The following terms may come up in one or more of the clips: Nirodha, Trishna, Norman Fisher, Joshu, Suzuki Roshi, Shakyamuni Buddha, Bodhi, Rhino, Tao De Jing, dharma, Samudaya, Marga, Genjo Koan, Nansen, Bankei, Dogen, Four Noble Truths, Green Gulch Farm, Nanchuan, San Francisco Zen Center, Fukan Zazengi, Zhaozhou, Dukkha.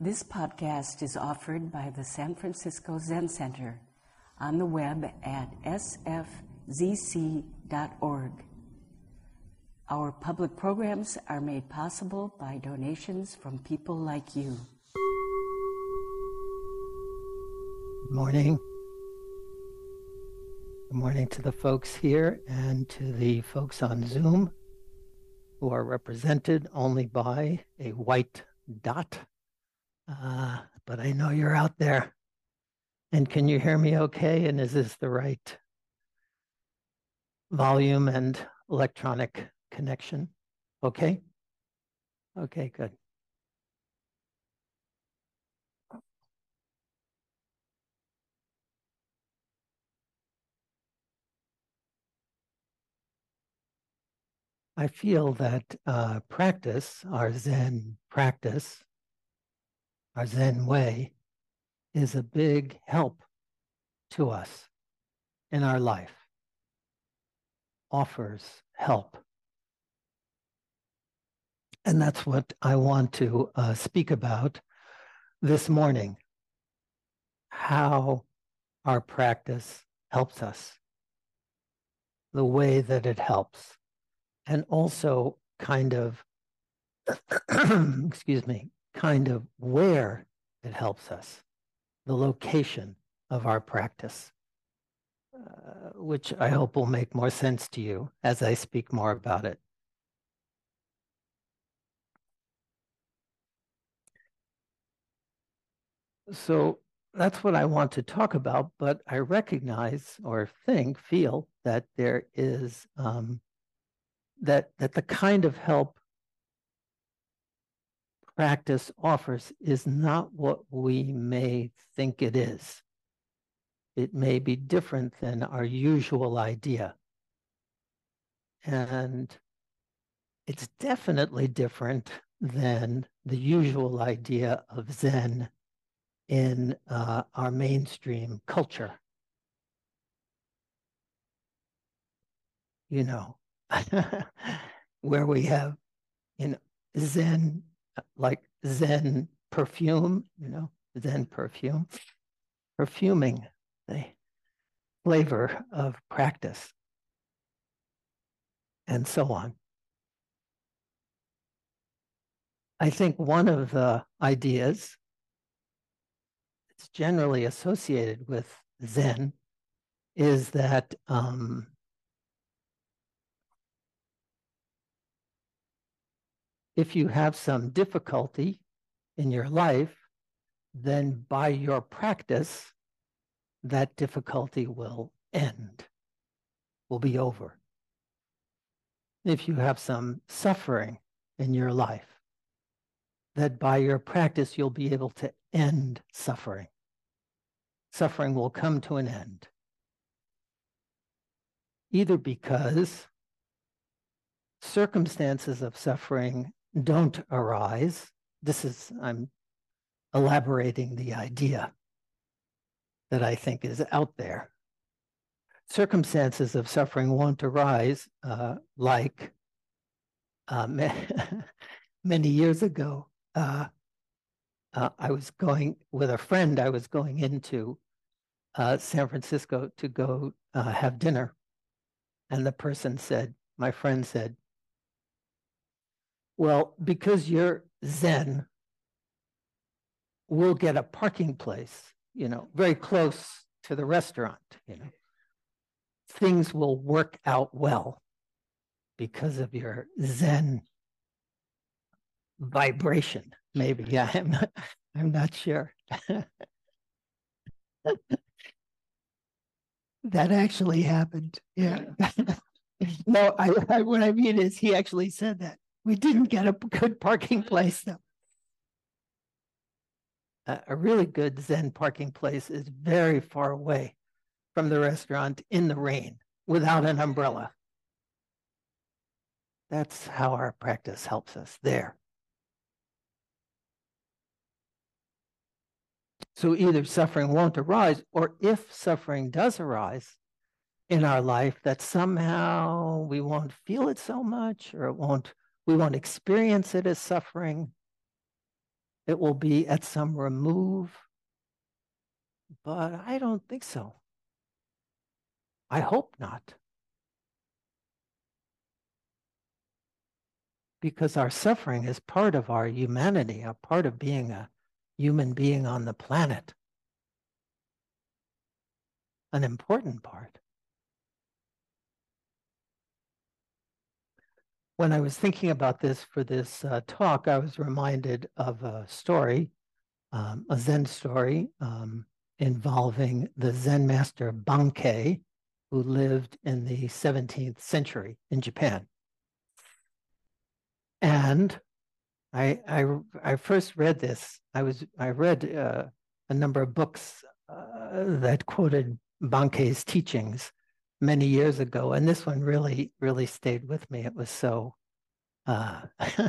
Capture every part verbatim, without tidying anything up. This podcast is offered by the San Francisco Zen Center on the web at s f z c dot org. Our public programs are made possible by donations from people like you. Good morning. Good morning to the folks here and to the folks on Zoom who are represented only by a white dot. Uh, but I know you're out there. And can you hear me okay? And is this the right volume and electronic connection? Okay? Okay, good. I feel that uh, practice, our Zen practice, our Zen way, is a big help to us in our life, offers help. And that's what I want to uh, speak about this morning, how our practice helps us, the way that it helps, and also kind of, excuse me, kind of where it helps us, the location of our practice, uh, which I hope will make more sense to you as I speak more about it. So that's what I want to talk about, but I recognize or think, feel that there is, um, that, that the kind of help practice offers is not what we may think it is. It may be different than our usual idea. And it's definitely different than the usual idea of Zen in uh, our mainstream culture. You know, where we have, you know, Zen, like Zen perfume, you know, Zen perfume, perfuming the flavor of practice, and so on. I think one of the ideas that's generally associated with Zen is that um, if you have some difficulty in your life, then by your practice, that difficulty will end, will be over. If you have some suffering in your life, that by your practice, you'll be able to end suffering. Suffering will come to an end, either because circumstances of suffering don't arise. This is, I'm elaborating the idea that I think is out there. Circumstances of suffering won't arise uh, like uh, many years ago. Uh, uh, I was going with a friend, I was going into uh, San Francisco to go uh, have dinner. And the person said, my friend said, well, because you're Zen, we'll get a parking place, you know, very close to the restaurant, you know. Things will work out well because of your Zen vibration, maybe. Yeah, I'm not, I'm not sure. That actually happened, yeah. No, I, I, what I mean is he actually said that. We didn't get a good parking place, though. Uh, a really good Zen parking place is very far away from the restaurant in the rain without an umbrella. That's how our practice helps us there. So either suffering won't arise, or if suffering does arise in our life, that somehow we won't feel it so much, or it won't, we won't experience it as suffering, It will be at some remove, but I don't think so. I hope not. Because our suffering is part of our humanity, a part of being a human being on the planet. An important part. When I was thinking about this for this uh, talk, I was reminded of a story, um, a Zen story um, involving the Zen master Bankei, who lived in the seventeenth century in Japan. And I I, I first read this. I was I read uh, a number of books uh, that quoted Bankei's teachings many years ago, and this one really, really stayed with me. It was so uh, uh,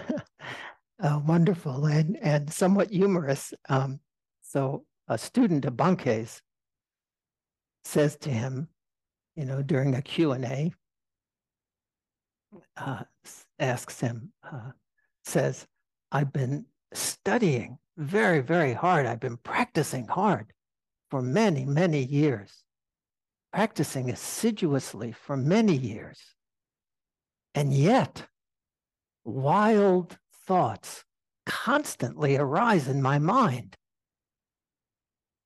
wonderful and, and somewhat humorous. Um, so a student of Bankei's says to him, you know, during a Q and A, uh, asks him, uh, says, I've been studying very, very hard. I've been practicing hard for many, many years. Practicing assiduously for many years, and yet wild thoughts constantly arise in my mind.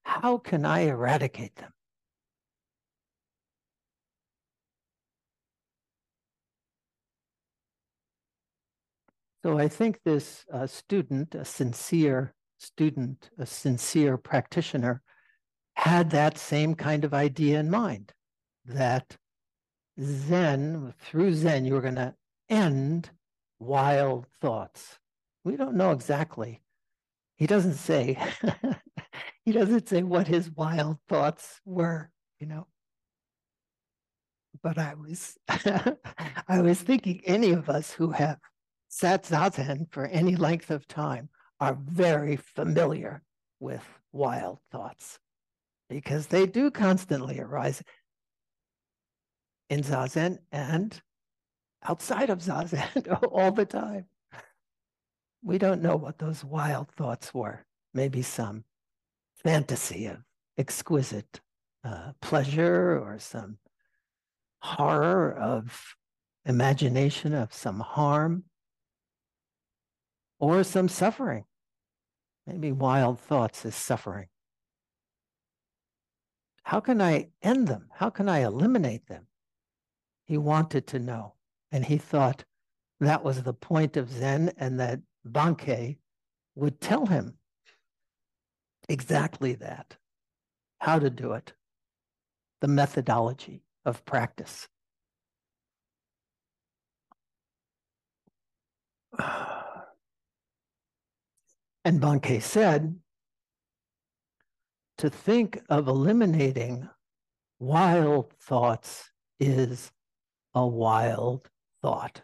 How can I eradicate them? So I think this uh, student, a sincere student, a sincere practitioner, had that same kind of idea in mind, that Zen, through Zen, you're going to end wild thoughts. We don't know exactly. He doesn't say, he doesn't say what his wild thoughts were, you know. But I was, I was thinking any of us who have sat Zazen for any length of time are very familiar with wild thoughts, because they do constantly arise in Zazen and outside of Zazen all the time. We don't know what those wild thoughts were. Maybe some fantasy of exquisite uh, pleasure, or some horror of imagination of some harm, or some suffering. Maybe wild thoughts is suffering. How can I end them? How can I eliminate them? He wanted to know. And he thought that was the point of Zen, and that Bankei would tell him exactly that, how to do it, the methodology of practice. And Bankei said, to think of eliminating wild thoughts is a wild thought.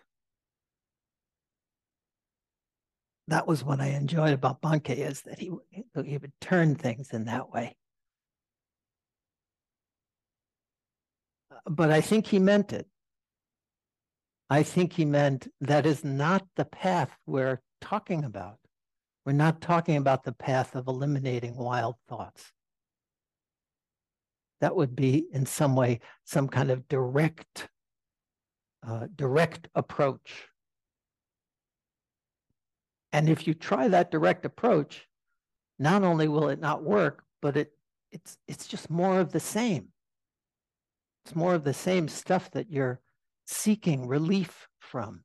That was what I enjoyed about Bankei, is that he, he would turn things in that way. But I think he meant it. I think he meant that is not the path we're talking about. We're not talking about the path of eliminating wild thoughts. That would be, in some way, some kind of direct, uh, direct approach. And if you try that direct approach, not only will it not work, but it, it's, it's just more of the same. It's more of the same stuff that you're seeking relief from.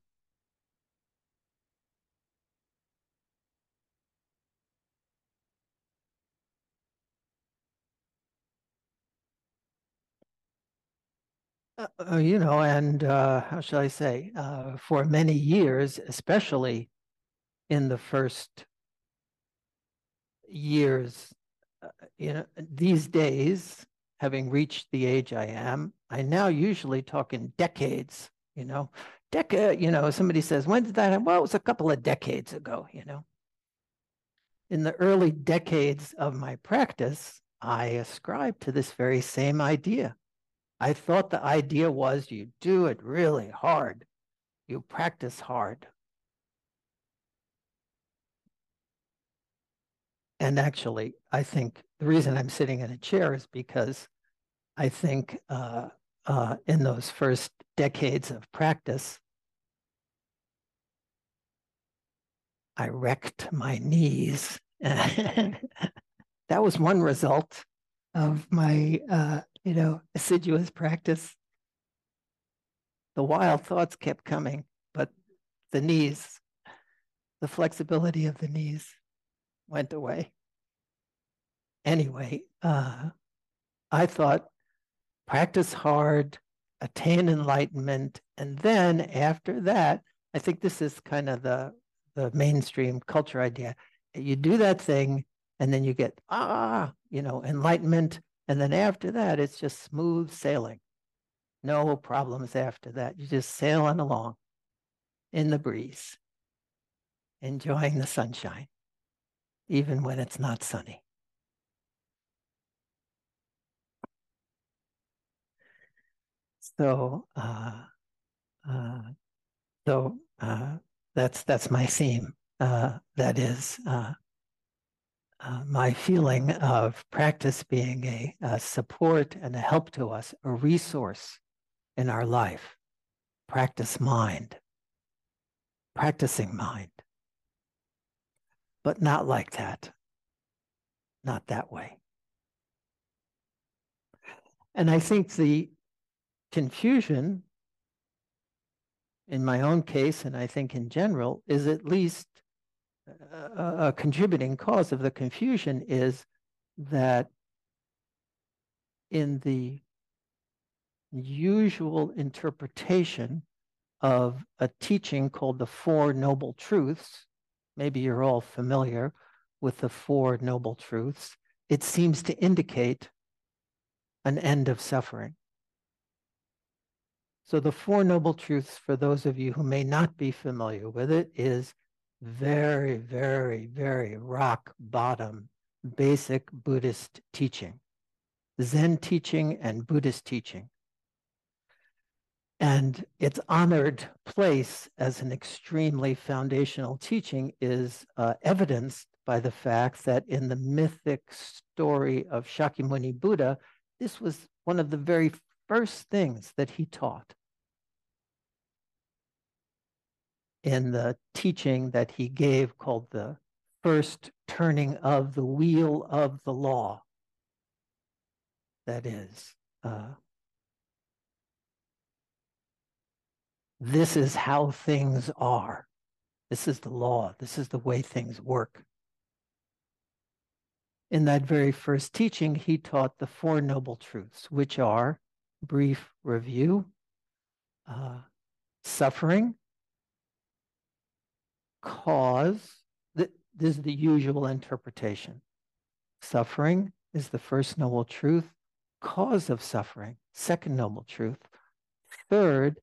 Uh, you know, and uh, how shall I say, uh, for many years, especially in the first years, uh, you know, these days, having reached the age I am, I now usually talk in decades, you know, decade, you know, somebody says, when did that happen? Well, it was a couple of decades ago, you know. In the early decades of my practice, I ascribed to this very same idea. I thought the idea was you do it really hard. You practice hard. And actually, I think the reason I'm sitting in a chair is because I think uh, uh, in those first decades of practice, I wrecked my knees. That was one result of my, uh, you know, assiduous practice. The wild thoughts kept coming, but the knees, the flexibility of the knees went away. Anyway, uh, I thought, practice hard, attain enlightenment, and then after that, I think this is kind of the, the mainstream culture idea. You do that thing, and then you get, ah, you know, enlightenment, and then after that, it's just smooth sailing. No problems after that. You're just sailing along in the breeze, enjoying the sunshine, even when it's not sunny. So, uh, uh, so uh, that's that's my theme. Uh, that is uh, uh, my feeling of practice being a, a support and a help to us, a resource in our life. Practice mind, practicing mind, but not like that, not that way. And I think the confusion in my own case, and I think in general, is at least a, a contributing cause of the confusion is that in the usual interpretation of a teaching called the Four Noble Truths, maybe you're all familiar with the Four Noble Truths, it seems to indicate an end of suffering. So the Four Noble Truths, for those of you who may not be familiar with it, is very, very, very rock bottom, basic Buddhist teaching, Zen teaching and Buddhist teaching. And its honored place as an extremely foundational teaching is uh, evidenced by the fact that in the mythic story of Shakyamuni Buddha, this was one of the very first things that he taught in the teaching that he gave called the first turning of the wheel of the law. That is, uh, this is how things are. This is the law. This is the way things work. In that very first teaching, he taught the Four Noble Truths, which are brief review, uh, suffering, cause. Th this is the usual interpretation. Suffering is the first noble truth. Cause of suffering, second noble truth. Third,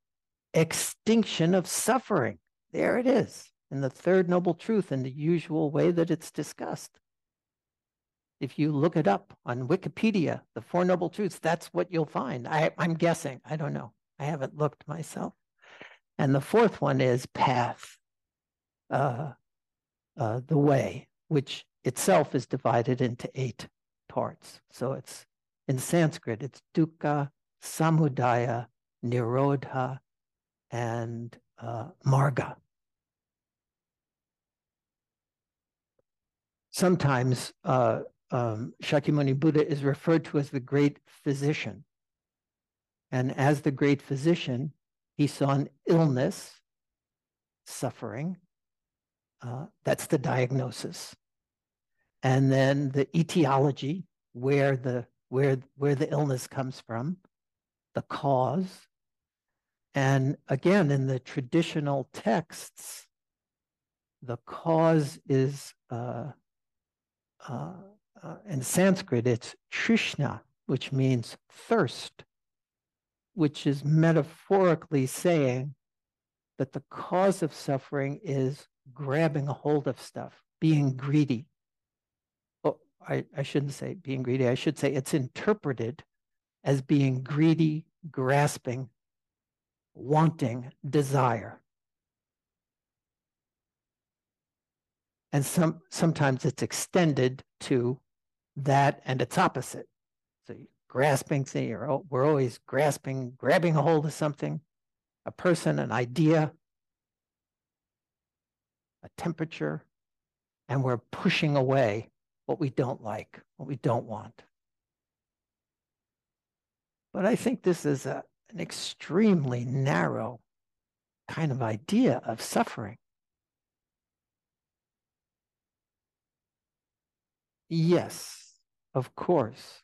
extinction of suffering. There it is, in the third noble truth in the usual way that it's discussed. If you look it up on Wikipedia, the Four Noble Truths, that's what you'll find. I, I'm guessing. I don't know. I haven't looked myself. And the fourth one is path, uh, uh, the way, which itself is divided into eight parts. So it's in Sanskrit, it's dukkha, samudaya, nirodha, and uh, marga. Sometimes uh, Um, Shakyamuni Buddha is referred to as the great physician. And as the great physician, he saw an illness, suffering. Uh, that's the diagnosis. And then the etiology, where the, where, where the illness comes from, the cause. And again, in the traditional texts, the cause is... Uh, uh, Uh, in Sanskrit, it's trishna, which means thirst, which is metaphorically saying that the cause of suffering is grabbing a hold of stuff, being greedy. Oh, I, I shouldn't say being greedy. I should say it's interpreted as being greedy, grasping, wanting, desire. and some sometimes it's extended to that and its opposite. So you're grasping thing, you're, we're always grasping, grabbing a hold of something, a person, an idea, a temperature, and we're pushing away what we don't like, what we don't want. But I think this is a, an extremely narrow kind of idea of suffering. Yes, of course,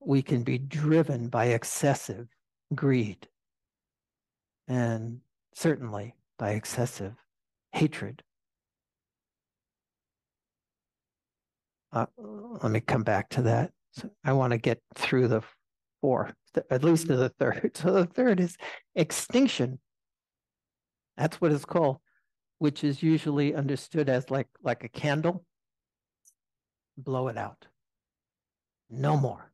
we can be driven by excessive greed and certainly by excessive hatred. Uh, let me come back to that. So I want to get through the four, at least to the third. So the third is extinction. That's what it's called, which is usually understood as like, like a candle. Blow it out. No more.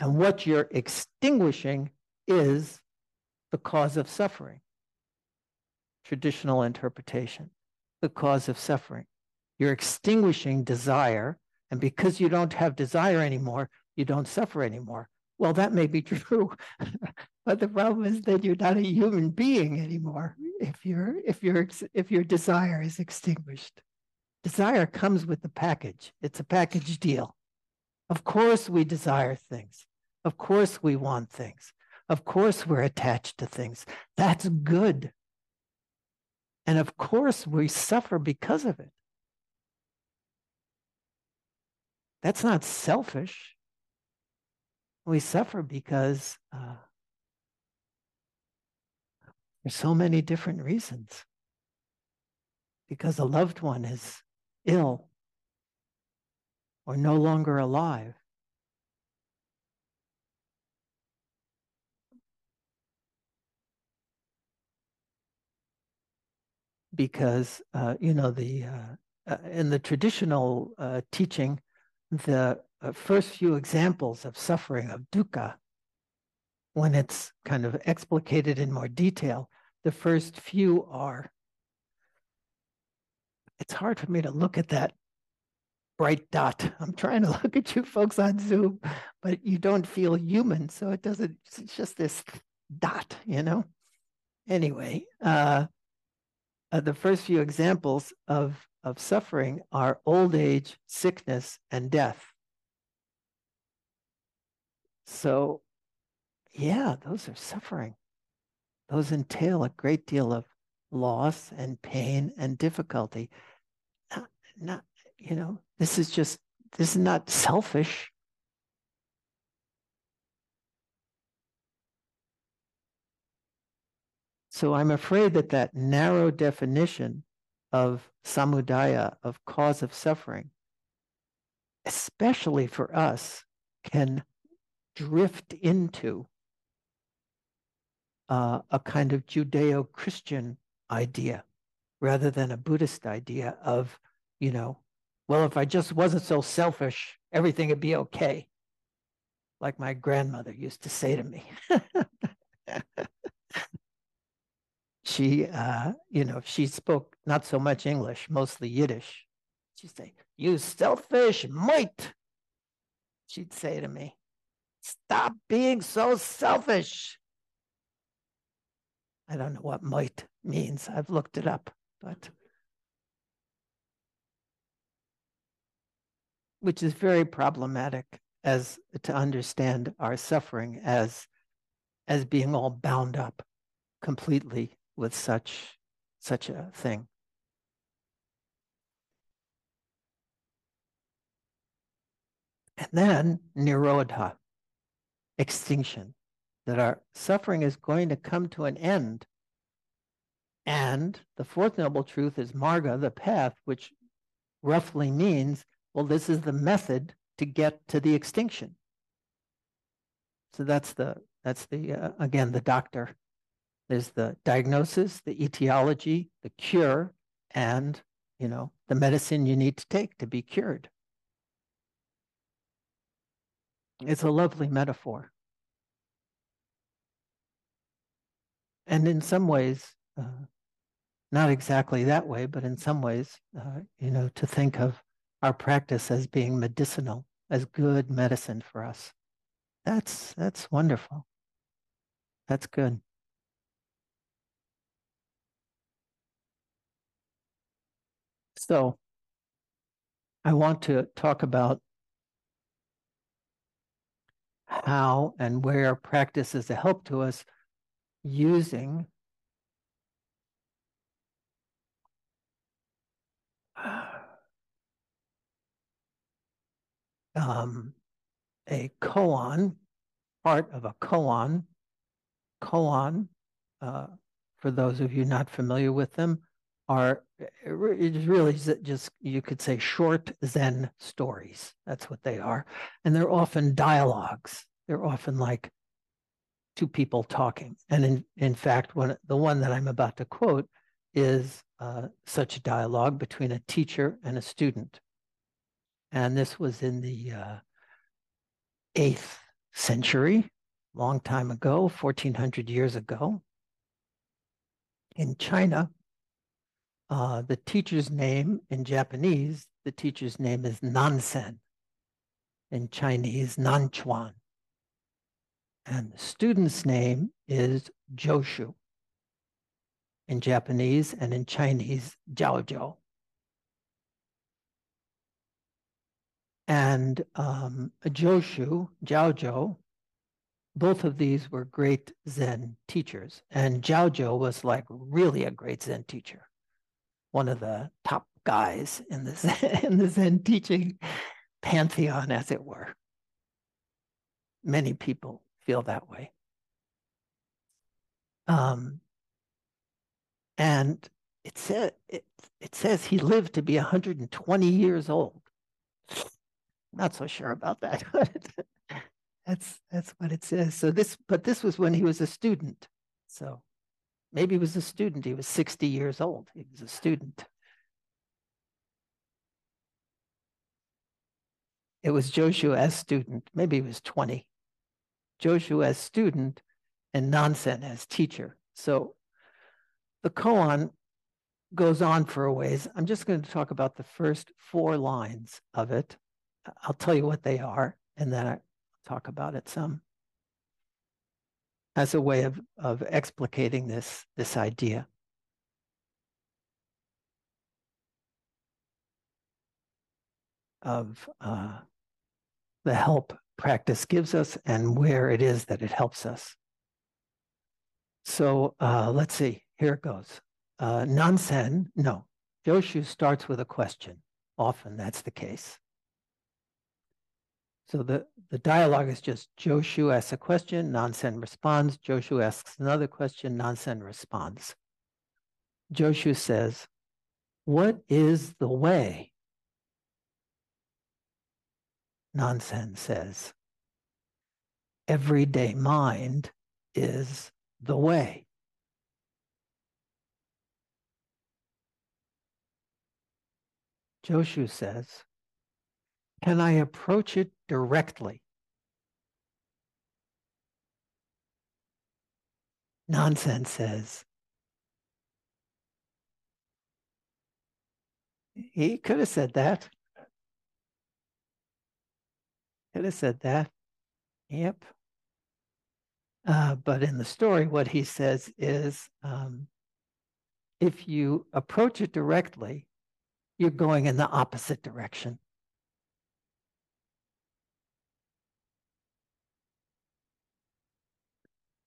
And what you're extinguishing is the cause of suffering. Traditional interpretation, the cause of suffering. You're extinguishing desire, and because you don't have desire anymore, you don't suffer anymore. Well, that may be true, but the problem is that you're not a human being anymore if you're, if you're, if your desire is extinguished. Desire comes with the package. It's a package deal. Of course we desire things. Of course we want things. Of course we're attached to things. That's good. And of course we suffer because of it. That's not selfish. We suffer because uh, for so many different reasons. Because a loved one is ill or no longer alive. Because, uh, you know, the uh, in the traditional uh, teaching, the uh, first few examples of suffering, of dukkha, when it's kind of explicated in more detail, the first few are, it's hard for me to look at that bright dot. I'm trying to look at you folks on Zoom, but you don't feel human, so it doesn't, it's just this dot, you know? Anyway, uh, uh, the first few examples of of suffering are old age, sickness, and death. So, yeah, those are suffering. Those entail a great deal of loss and pain and difficulty. Not, not, you know, this is just, this is not selfish. So I'm afraid that that narrow definition of samudaya, of cause of suffering, especially for us, can drift into uh, a kind of Judeo-Christian idea rather than a Buddhist idea of, you know, well, if I just wasn't so selfish, everything would be okay, like my grandmother used to say to me. She, uh, you know, she spoke not so much English, mostly Yiddish. She'd say, "You selfish mite." She'd say to me, "Stop being so selfish." I don't know what mite means. I've looked it up, but which is very problematic as to understand our suffering as as being all bound up completely with such such a thing. And then nirodha, extinction, that our suffering is going to come to an end. And the Fourth Noble Truth is marga, the path, which roughly means, well, this is the method to get to the extinction. So that's the, that's the uh, again, the doctor. There's the diagnosis, the etiology, the cure, and, you know, the medicine you need to take to be cured. It's a lovely metaphor. And in some ways, uh, not exactly that way, but in some ways, uh, you know, to think of our practice as being medicinal, as good medicine for us. That's, that's wonderful. That's good. So I want to talk about how and where practice is a help to us using um, a koan, part of a koan. Koan, uh, for those of you not familiar with them, are it's really just, you could say, short Zen stories. That's what they are. And they're often dialogues. They're often like two people talking. And in, in fact, one, the one that I'm about to quote is uh, such a dialogue between a teacher and a student. And this was in the uh, eighth century, long time ago, fourteen hundred years ago. In China, Uh, the teacher's name in Japanese, the teacher's name is Nansen. In Chinese, Nanchuan. And the student's name is Joshu. In Japanese and in Chinese, Zhaozhou. And um, Joshu, Zhaozhou, both of these were great Zen teachers. And Zhaozhou was like really a great Zen teacher. One of the top guys in the Zen, in the Zen teaching pantheon, as it were. Many people feel that way. Um, and it, sa it, it says he lived to be one hundred twenty years old. Not so sure about that, but that's, that's what it says. So this, but this was when he was a student, so. Maybe he was a student. He was sixty years old. He was a student. It was Joshu as student. Maybe he was twenty. Joshu as student and Nansen as teacher. So the koan goes on for a ways. I'm just going to talk about the first four lines of it. I'll tell you what they are, and then I'll talk about it some, as a way of, of explicating this, this idea. Of uh, the help practice gives us and where it is that it helps us. So uh, let's see, here it goes. Uh, Nansen, no, Joshu starts with a question. Often that's the case. So the, the dialogue is just Joshu asks a question, Nansen responds. Joshu asks another question, Nansen responds. Joshu says, "What is the way?" Nansen says, "Everyday mind is the way." Joshu says, "Can I approach it directly?" Nansen says, he could have said that. Could have said that. Yep. Uh, but in the story, what he says is, um, if you approach it directly, you're going in the opposite direction.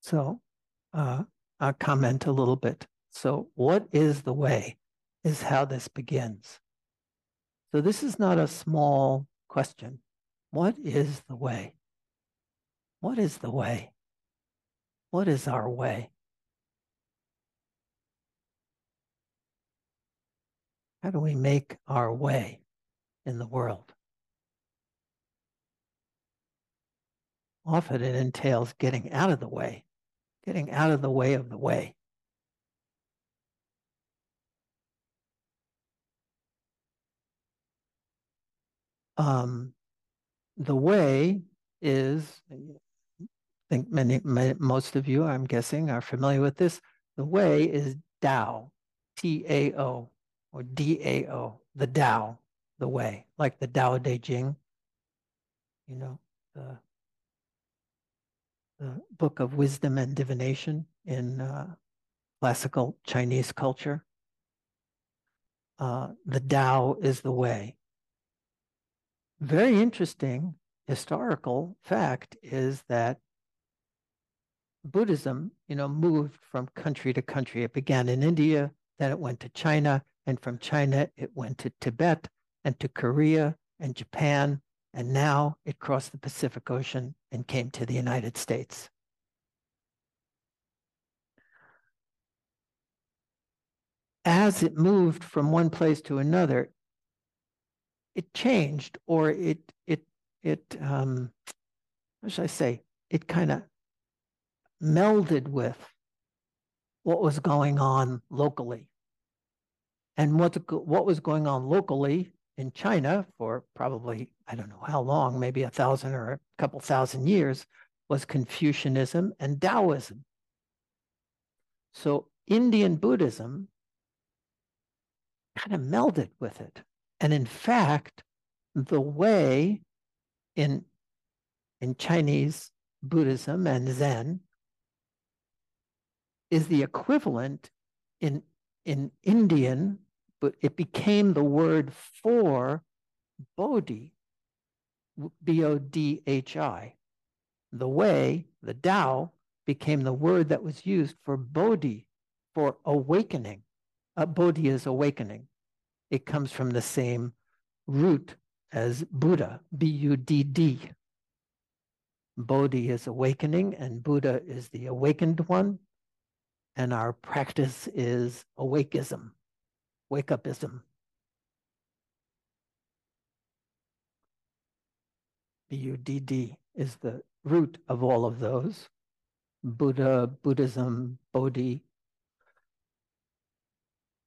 So uh, I'll comment a little bit. So what is the way is how this begins. So this is not a small question. What is the way? What is the way? What is our way? How do we make our way in the world? Often it entails getting out of the way. Getting out of the way of the way. Um, the way is, I think many, most of you, I'm guessing, are familiar with this. The way is Tao, T A O or D A O, the Tao, the way, like the Tao De Jing, you know, the, the book of wisdom and divination in uh, classical Chinese culture. Uh, the Tao is the way. Very interesting historical fact is that Buddhism, you know, moved from country to country. It began in India, then it went to China, and from China it went to Tibet and to Korea and Japan, and now it crossed the Pacific Ocean and came to the United States. As it moved from one place to another, it changed, or it, it, it, um, how should I say, it kind of melded with what was going on locally. And what, the, what was going on locally in China for probably, I don't know how long, maybe a thousand or a couple thousand years, was Confucianism and Taoism. So Indian Buddhism kind of melded with it. And in fact, the way in, in Chinese Buddhism and Zen is the equivalent in, in Indian, but it became the word for Bodhi, B O D H I. The way, the Tao, became the word that was used for Bodhi, for awakening. Uh, Bodhi is awakening. It comes from the same root as Buddha, B U D D. Bodhi is awakening, and Buddha is the awakened one. And our practice is awakeism, wake-upism. B U D D is the root of all of those. Buddha, Buddhism, Bodhi.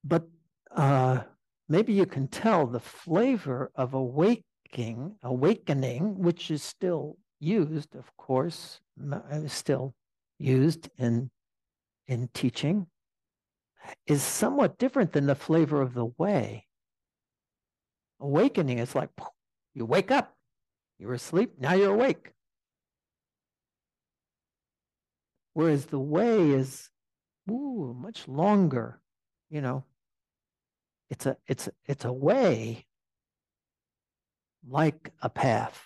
But uh, maybe you can tell the flavor of awaking, awakening, which is still used, of course, still used in, in teaching, is somewhat different than the flavor of the way. Awakening is like, you wake up, you were asleep, now you're awake. Whereas the way is, ooh, much longer, you know. It's a, it's, it's a way, like a path.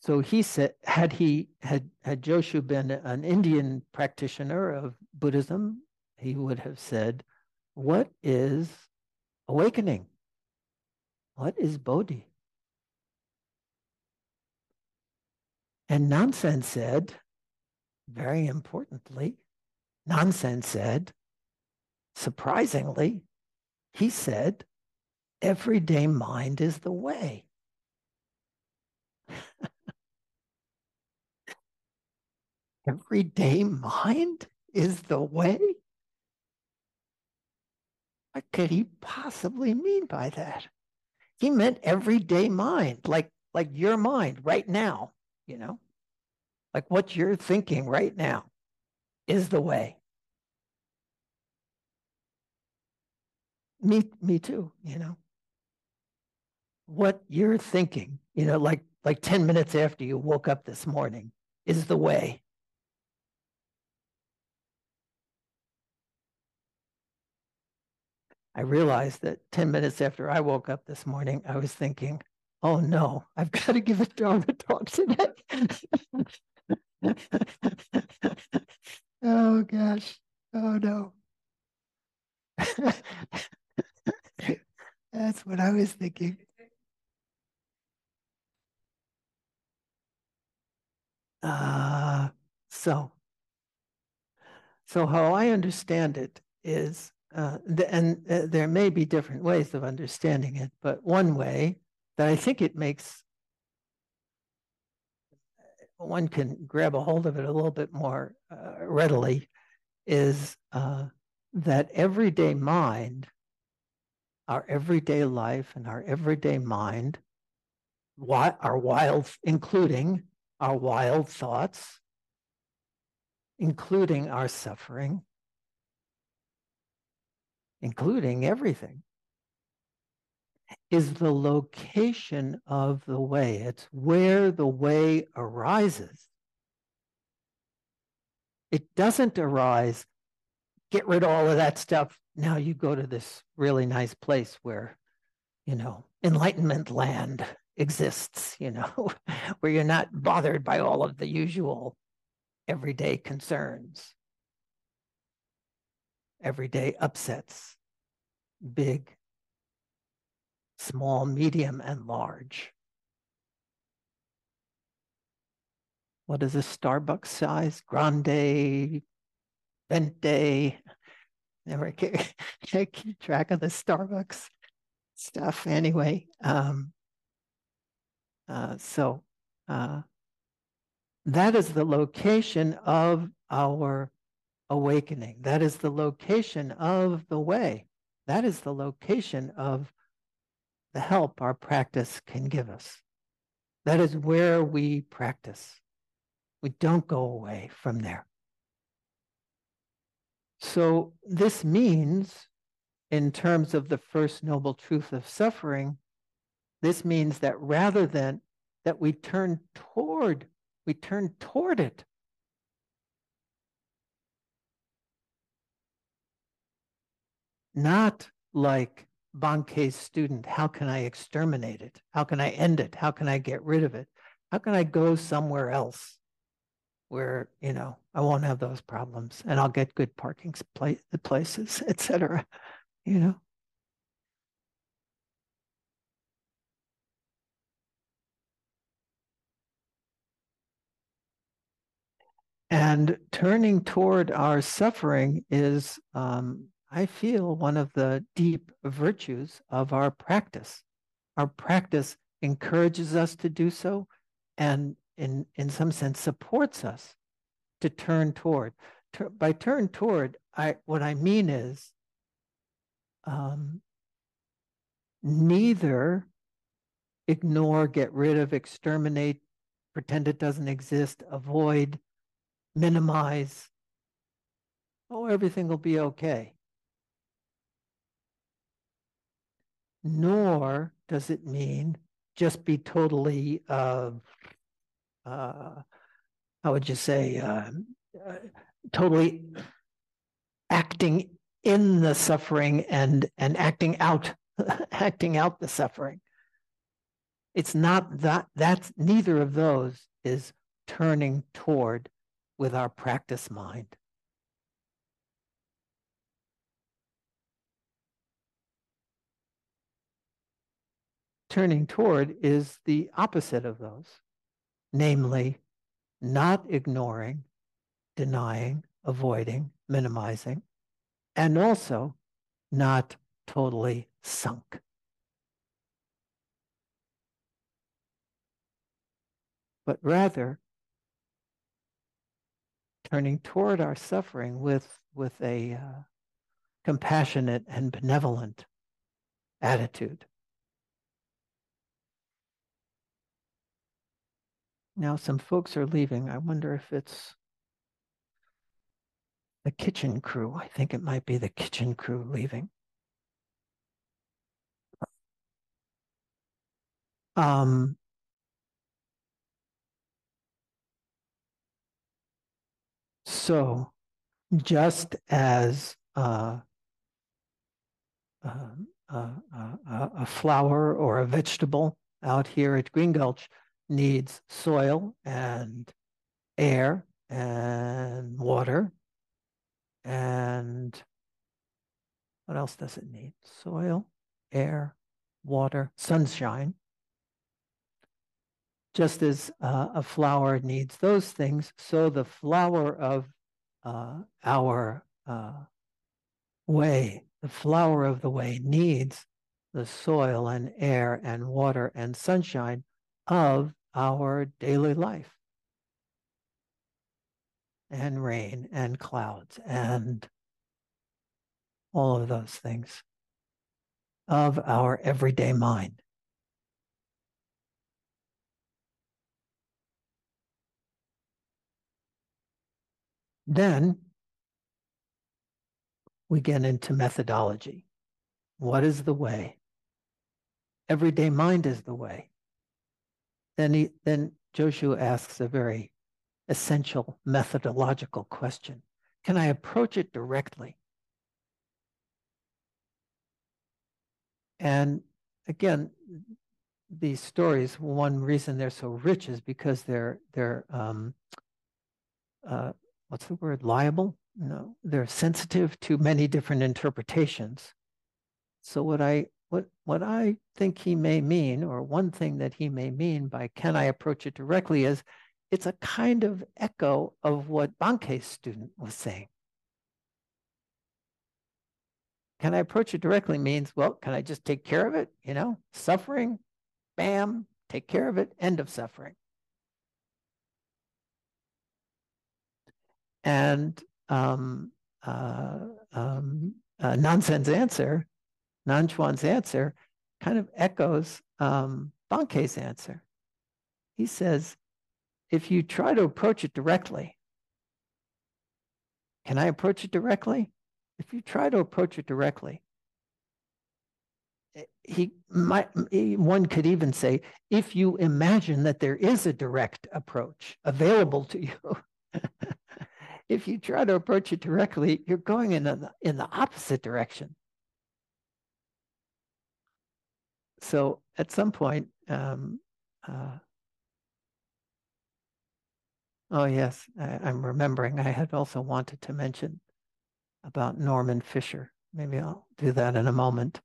So he said, had he, had, had Joshu been an Indian practitioner of Buddhism, he would have said, what is awakening? What is Bodhi? And Nansen said, very importantly, Nansen said, surprisingly, he said, everyday mind is the way. Everyday mind is the way? What could he possibly mean by that? He meant everyday mind, like, like your mind right now, you know? Like what you're thinking right now is the way. Me, me too, you know. What you're thinking, you know, like, like ten minutes after you woke up this morning is the way. I realized that ten minutes after I woke up this morning, I was thinking, oh no, I've got to give a Dharma talk today. Oh gosh, oh no. That's what I was thinking. Uh, so, so how I understand it is, uh, th and uh, there may be different ways of understanding it, but one way that I think it makes, one can grab a hold of it a little bit more uh, readily, is uh, that everyday mind, our everyday life and our everyday mind, our wild, including our wild thoughts, including our suffering, including everything, is the location of the way. It's where the way arises. It doesn't arise, get rid of all of that stuff. Now you go to this really nice place where, you know, enlightenment land exists, you know, where you're not bothered by all of the usual everyday concerns, everyday upsets, big, small, medium, and large. What is a Starbucks size? Grande, Vente. Never keep track of the Starbucks stuff anyway. Um, uh, so uh, that is the location of our awakening. That is the location of the way. That is the location of the help our practice can give us. That is where we practice. We don't go away from there. So this means, in terms of the First Noble Truth of Suffering, this means that rather than that we turn toward, we turn toward it. Not like Bankei's student, how can I exterminate it? How can I end it? How can I get rid of it? How can I go somewhere else where, you know, I won't have those problems and I'll get good parking places, et cetera, you know? And turning toward our suffering is, um, I feel, one of the deep virtues of our practice. Our practice encourages us to do so, and in, in some sense supports us to turn toward. By turn toward, I, what I mean is um, neither ignore, get rid of, exterminate, pretend it doesn't exist, avoid, minimize, oh, everything will be okay. Nor does it mean just be totally, uh, uh, how would you say, uh, uh, totally acting in the suffering and, and acting out, acting out the suffering. It's not that, that's neither of those is turning toward with our practice mind. Turning toward is the opposite of those, namely not ignoring, denying, avoiding, minimizing, and also not totally sunk. But rather, turning toward our suffering with, with a uh, compassionate and benevolent attitude. Now some folks are leaving. I wonder if it's the kitchen crew. I think it might be the kitchen crew leaving. Um, so just as uh, uh, uh, uh, a flower or a vegetable out here at Green Gulch needs soil and air and water, and what else does it need? Soil, air, water, sunshine. Just as uh, a flower needs those things, so the flower of uh, our uh, way, the flower of the way needs the soil and air and water and sunshine of our daily life, and rain and clouds and all of those things of our everyday mind. Then we get into methodology. What is the way? Everyday mind is the way. Then he, then Joshu asks a very essential methodological question. Can I approach it directly? And again, these stories, one reason they're so rich is because they're, they're um, uh, what's the word, liable? No, they're sensitive to many different interpretations. So what I, what, what I think he may mean, or one thing that he may mean by can I approach it directly is, it's a kind of echo of what Bankei's student was saying. Can I approach it directly means, well, can I just take care of it? You know, suffering, bam, take care of it, end of suffering. And um, uh, um, uh, Nansen's answer, Nanchuan's answer, kind of echoes um, Bankei's answer. He says, if you try to approach it directly, can I approach it directly? If you try to approach it directly, he might, one could even say, if you imagine that there is a direct approach available to you, if you try to approach it directly, you're going in the, in the opposite direction. So at some point, um, uh, oh, yes, I, I'm remembering. I had also wanted to mention about Norman Fisher. Maybe I'll do that in a moment.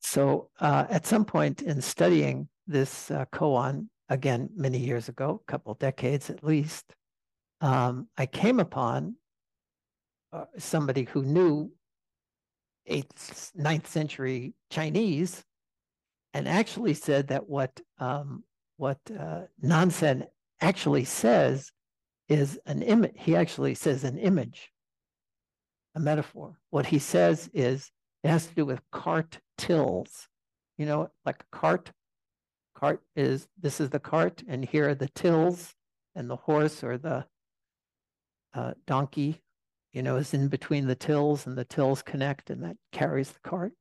So uh, at some point in studying this uh, koan, again, many years ago, a couple decades at least, um, I came upon uh, somebody who knew eighth, ninth century Chinese and actually said that what, um, what uh, Nansen actually says is an image. He actually says an image, a metaphor. What he says is it has to do with cart tills. You know, like a cart. Cart is, this is the cart, and here are the tills, and the horse or the uh, donkey, you know, is in between the tills, and the tills connect, and that carries the cart.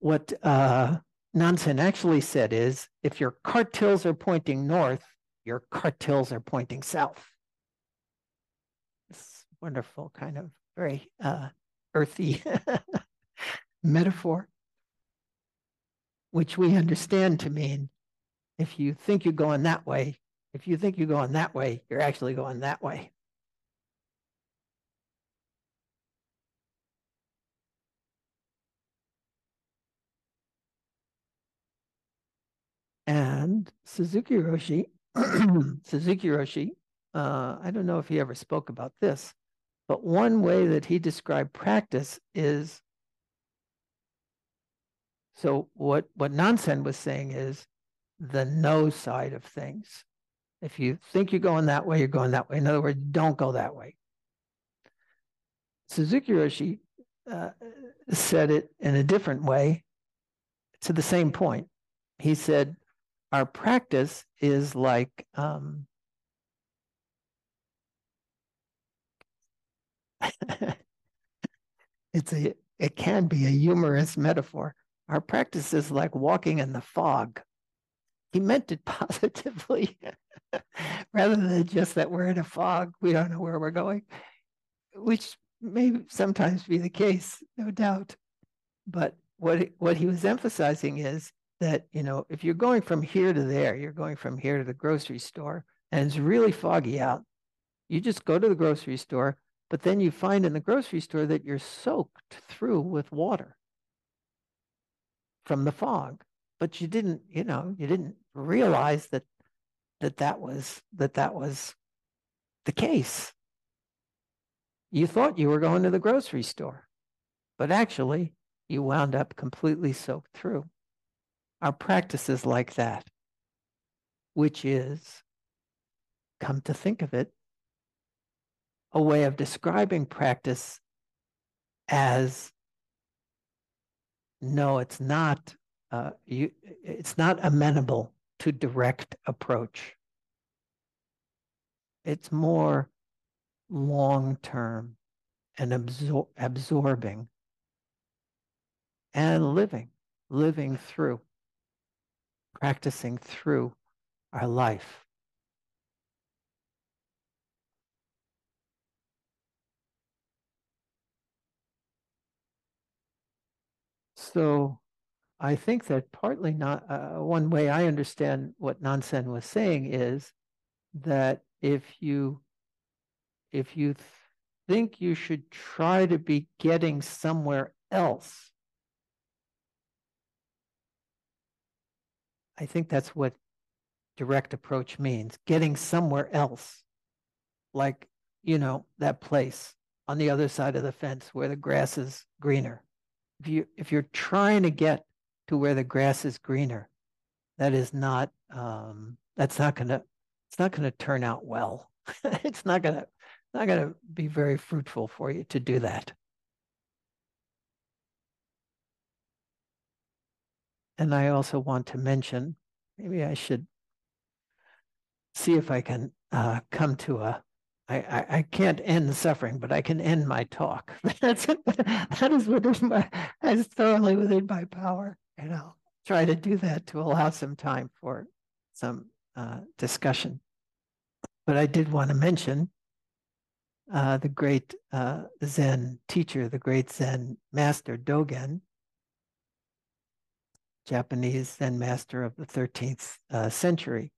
What uh, Nansen actually said is, if your cart tills are pointing north, your cart tills are pointing south. This wonderful kind of very uh, earthy metaphor, which we understand to mean, if you think you're going that way, if you think you're going that way, you're actually going that way. And Suzuki Roshi, Suzuki Roshi, uh, I don't know if he ever spoke about this, but one way that he described practice is, so what, what Nansen was saying is the no side of things. If you think you're going that way, you're going that way. In other words, don't go that way. Suzuki Roshi uh, said it in a different way to the same point. He said, our practice is like, um, it's a, it can be a humorous metaphor. Our practice is like walking in the fog. He meant it positively, rather than just that we're in a fog, we don't know where we're going, which may sometimes be the case, no doubt. But what, what he was emphasizing is that, you know, if you're going from here to there, you're going from here to the grocery store, and it's really foggy out, you just go to the grocery store, but then you find in the grocery store that you're soaked through with water from the fog, but you didn't, you know, you didn't realize that that, that was, that that was the case. You thought you were going to the grocery store, but actually you wound up completely soaked through. Our practices like that, which is, come to think of it, a way of describing practice as, no, it's not, uh, you, it's not amenable to direct approach. It's more long-term and absor absorbing and living, living through, practicing through our life. So I think that partly not, uh, one way I understand what Nansen was saying is that if you, if you th think you should try to be getting somewhere else, I think that's what direct approach means, getting somewhere else, like, you know, that place on the other side of the fence where the grass is greener. If you, if you're trying to get to where the grass is greener, that is not, um, that's not going to, it's not going to turn out well. It's not going to, not going to be very fruitful for you to do that. And I also want to mention, maybe I should see if I can uh, come to a, I, I, I can't end suffering, but I can end my talk. That's that is within my, that is thoroughly within my power, and I'll try to do that to allow some time for some uh, discussion. But I did want to mention uh, the great uh, Zen teacher, the great Zen master Dogen, Japanese Zen master of the thirteenth uh, century.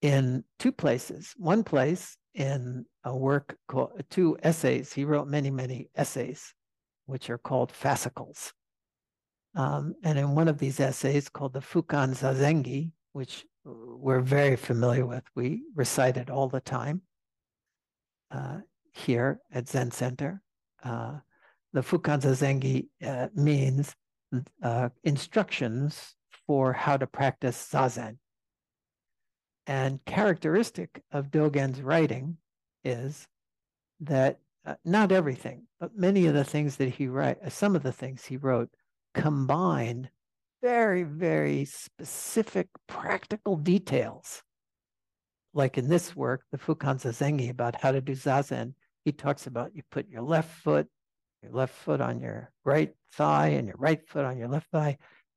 In two places, one place in a work called two essays. He wrote many, many essays, which are called fascicles. Um, and in one of these essays called the Fukan Zazengi, which we're very familiar with, we recite it all the time uh, here at Zen Center. Uh, the Fukan Zazengi uh, means uh, instructions for how to practice Zazen. And characteristic of Dogen's writing is that uh, not everything, but many of the things that he write, some of the things he wrote, combine very, very specific practical details. Like in this work, the Fukan Zazengi, about how to do Zazen, he talks about you put your left foot, your left foot on your right thigh and your right foot on your left thigh.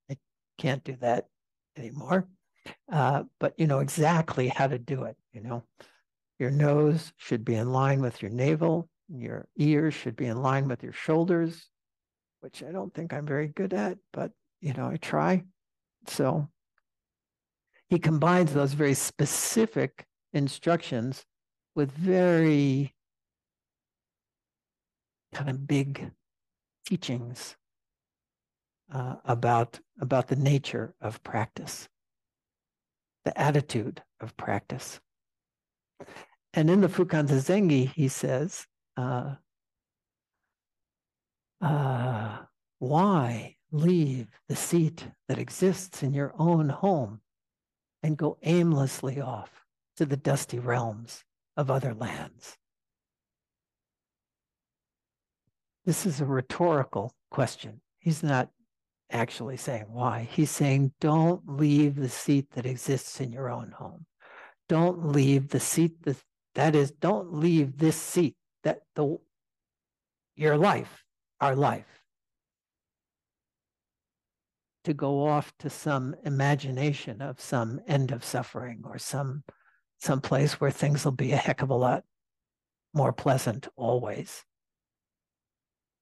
I can't do that anymore. Uh, but you know exactly how to do it. You know, your nose should be in line with your navel. Your ears should be in line with your shoulders, which I don't think I'm very good at, but you know, I try. So he combines those very specific instructions with very kind of big teachings uh, about about the nature of practice, the attitude of practice. And in the Fukan Zazengi, he says, uh, uh, why leave the seat that exists in your own home and go aimlessly off to the dusty realms of other lands? This is a rhetorical question. He's not actually saying why. He's saying, don't leave the seat that exists in your own home. Don't leave the seat that, that is, don't leave this seat, that the your life, our life, to go off to some imagination of some end of suffering or some, some place where things will be a heck of a lot more pleasant always.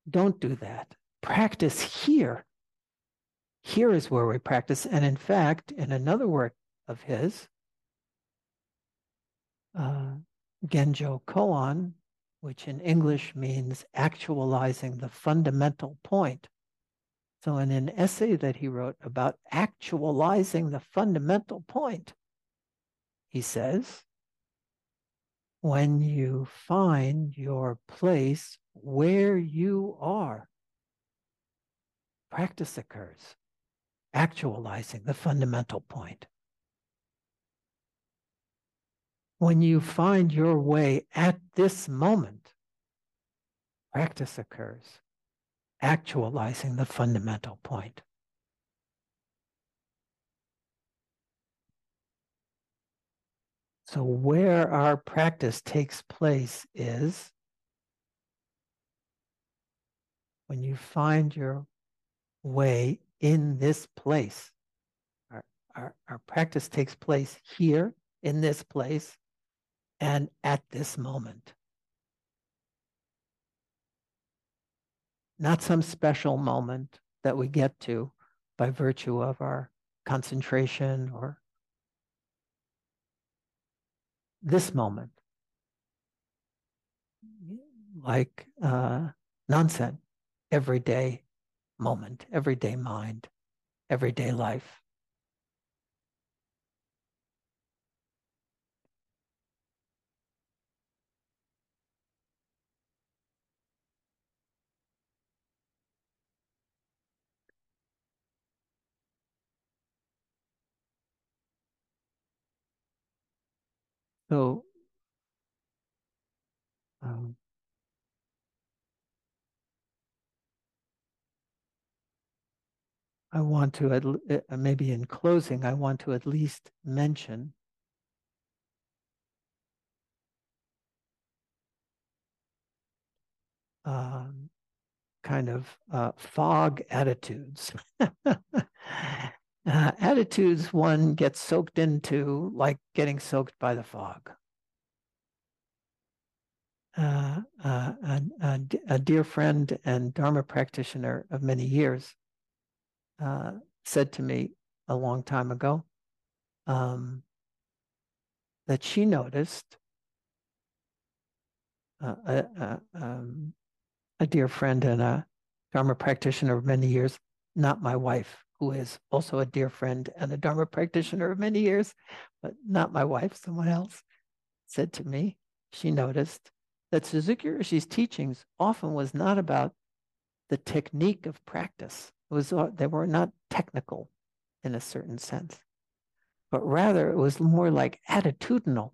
Don't do that. Practice here. Here is where we practice. And in fact, in another work of his, uh, Genjo Koan, which in English means actualizing the fundamental point. So in an essay that he wrote about actualizing the fundamental point, he says, when you find your place where you are, practice occurs. Actualizing the fundamental point. When you find your way at this moment, practice occurs, actualizing the fundamental point. So where our practice takes place is when you find your way in this place. Our, our, our practice takes place here, in this place, and at this moment. Not some special moment that we get to by virtue of our concentration or this moment. Like uh, Nansen, everyday moment, everyday mind, everyday life. So, um, I want to, at le- maybe in closing, I want to at least mention um, kind of uh, fog attitudes. Uh, attitudes one gets soaked into, like getting soaked by the fog. Uh, uh, a, a, a dear friend and Dharma practitioner of many years uh, said to me a long time ago um, that she noticed uh, a, a, um, a dear friend and a Dharma practitioner of many years, not my wife, who is also a dear friend and a Dharma practitioner of many years, but not my wife, someone else, said to me, she noticed that Suzuki Roshi's teachings often was not about the technique of practice. It was, they were not technical in a certain sense, but rather it was more like attitudinal,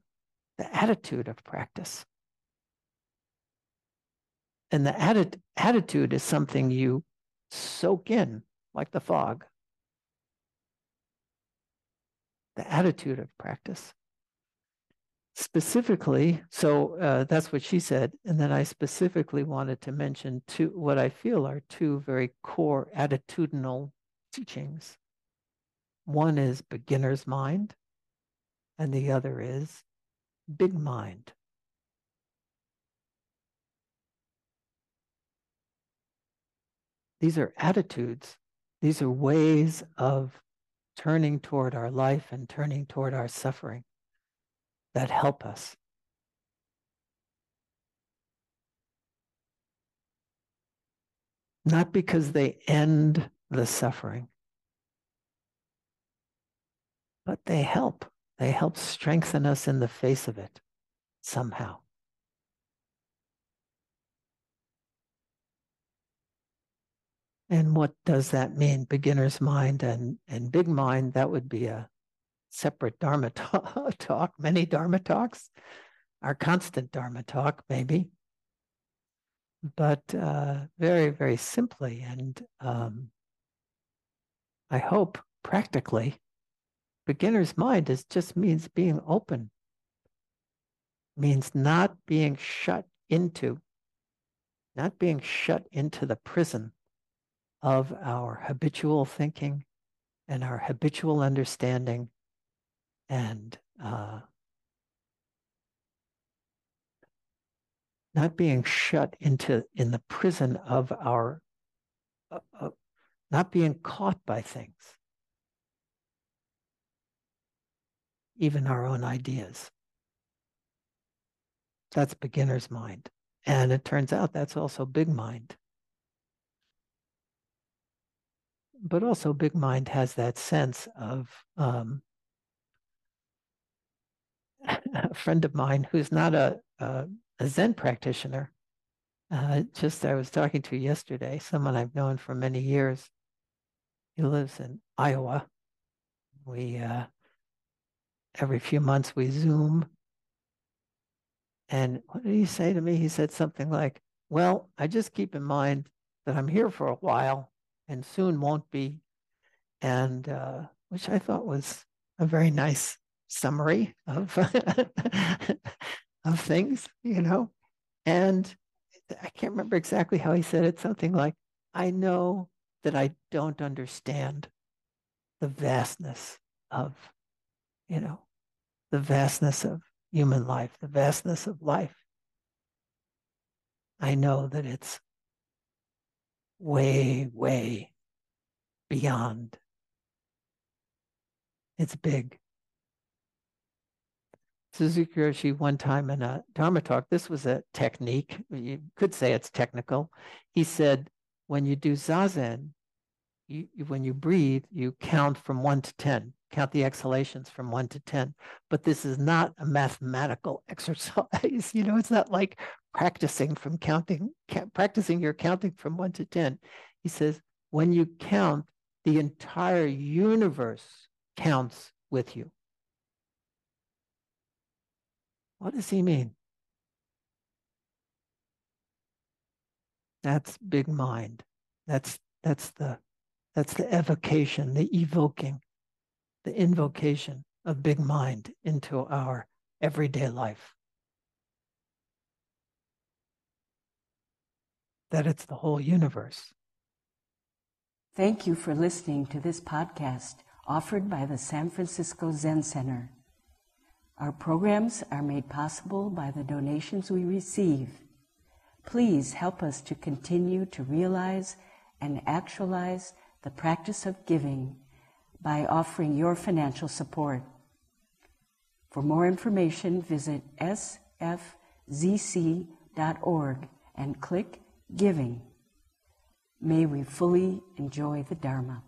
the attitude of practice. And the atti- attitude is something you soak in, like the fog. The attitude of practice. Specifically, so uh, that's what she said. And then I specifically wanted to mention two, what I feel are two very core attitudinal teachings. One is beginner's mind, and the other is big mind. These are attitudes. These are ways of turning toward our life and turning toward our suffering that help us. Not because they end the suffering, but they help. They help strengthen us in the face of it somehow. And what does that mean? Beginner's mind and, and big mind, that would be a separate Dharma talk, many Dharma talks, our constant Dharma talk, maybe. But uh, very, very simply, and um, I hope practically, beginner's mind is just means being open, means not being shut into, not being shut into the prison of our habitual thinking and our habitual understanding and uh, not being shut into in the prison of our, uh, uh, not being caught by things, even our own ideas. That's beginner's mind. And it turns out that's also big mind. But also big mind has that sense of, um, a friend of mine who's not a, a, a Zen practitioner, uh, just I was talking to yesterday, someone I've known for many years. He lives in Iowa. We, uh, every few months we Zoom. And what did he say to me? He said something like, well, I just keep in mind that I'm here for a while and soon won't be, and uh, which I thought was a very nice summary of, of things, you know. And I can't remember exactly how he said it, something like, I know that I don't understand the vastness of, you know, the vastness of human life, the vastness of life. I know that it's way, way beyond. It's big. Suzuki Roshi, one time in a Dharma talk, this was a technique, you could say it's technical. He said, when you do Zazen, you, when you breathe, you count from one to ten, count the exhalations from one to ten. But this is not a mathematical exercise. You know, it's not like practicing from counting, practicing your counting from one to ten. He says, when you count, the entire universe counts with you. What does he mean? That's big mind. That's that's the that's the evocation, the evoking, the invocation of big mind into our everyday life. That it's the whole universe. Thank you for listening to this podcast offered by the San Francisco Zen Center. Our programs are made possible by the donations we receive. Please help us to continue to realize and actualize the practice of giving by offering your financial support. For more information, visit s f z c dot org and click Giving. May we fully enjoy the Dharma.